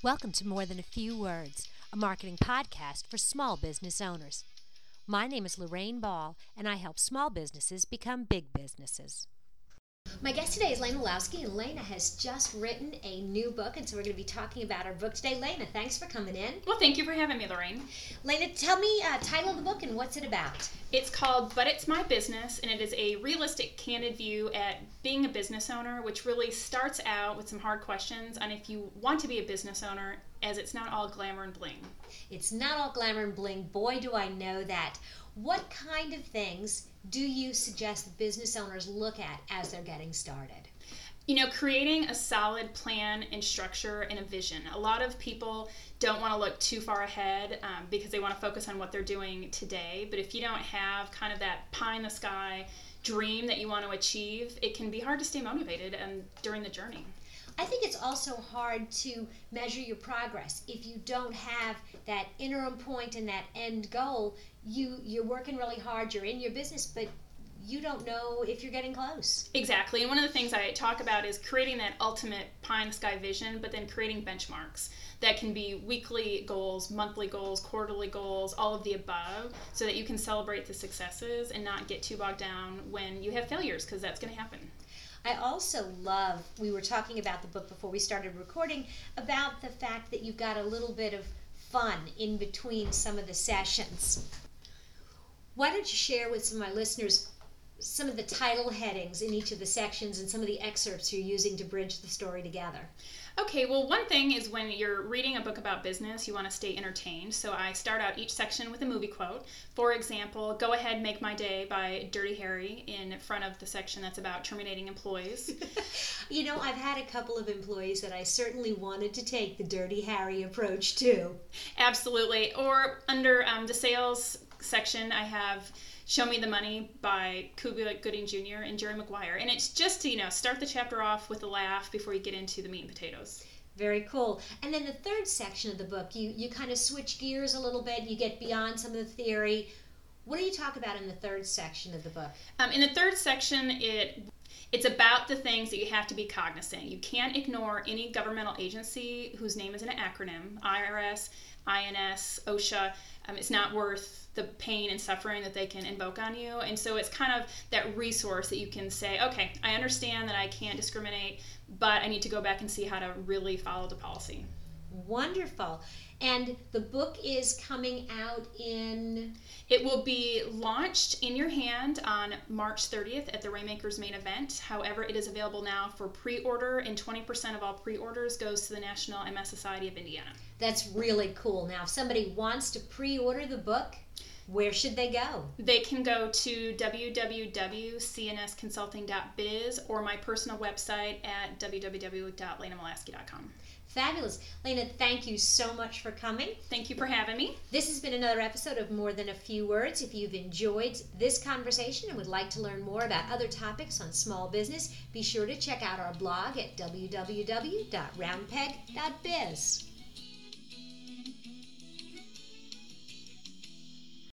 Welcome to More Than a Few Words, a marketing podcast for small business owners. My name is Lorraine Ball, and I help small businesses become big businesses. My guest today is Lena Lowski, and Lena has just written a new book, and so we're going to be talking about our book today. Lena, thanks for coming in. Well, thank you for having me, Lorraine. Lena, tell me the title of the book and what's it about. It's called But It's My Business, and it is a realistic, candid view at being a business owner, which really starts out with some hard questions on if you want to be a business owner, as it's not all glamour and bling. It's not all glamour and bling. Boy, do I know that. What kind of things do you suggest that business owners look at as they're getting started? You know, creating a solid plan and structure and a vision. A lot of people don't want to look too far ahead because they want to focus on what they're doing today. But if you don't have kind of that pie in the sky dream that you want to achieve, it can be hard to stay motivated and during the journey. I think it's also hard to measure your progress. If you don't have that interim point and that end goal, you're working really hard, you're in your business, but you don't know if you're getting close. Exactly, and one of the things I talk about is creating that ultimate pie in the sky vision, but then creating benchmarks that can be weekly goals, monthly goals, quarterly goals, all of the above, so that you can celebrate the successes and not get too bogged down when you have failures, because that's going to happen. I also love, we were talking about the book before we started recording, about the fact that you've got a little bit of fun in between some of the sessions. Why don't you share with some of my listeners some of the title headings in each of the sections and some of the excerpts you're using to bridge the story together? Okay, well, one thing is when you're reading a book about business, you want to stay entertained. So I start out each section with a movie quote. For example, "Go ahead, make my day" by Dirty Harry in front of the section that's about terminating employees. You know, I've had a couple of employees that I certainly wanted to take the Dirty Harry approach to. Absolutely. Or under the sales section, I have "Show Me the Money" by Cuba Gooding Jr. and Jerry Maguire. And it's just to, you know, start the chapter off with a laugh before you get into the meat and potatoes. Very cool. And then the third section of the book, you kind of switch gears a little bit. You get beyond some of the theory. What do you talk about in the third section of the book? In the third section, it's about the things that you have to be cognizant. You can't ignore any governmental agency whose name is an acronym, IRS, INS, OSHA. It's not worth the pain and suffering that they can invoke on you. And so it's kind of that resource that you can say, okay, I understand that I can't discriminate, but I need to go back and see how to really follow the policy. Wonderful. And the book is coming out in... It will be launched in your hand on March 30th at the Raymakers Main Event. However, it is available now for pre-order, and 20% of all pre-orders goes to the National MS Society of Indiana. That's really cool. Now, if somebody wants to pre-order the book, where should they go? They can go to www.cnsconsulting.biz or my personal website at www.lanamalaski.com. Fabulous. Lena, thank you so much for coming. Thank you for having me. This has been another episode of More Than a Few Words. If you've enjoyed this conversation and would like to learn more about other topics on small business, be sure to check out our blog at www.roundpeg.biz.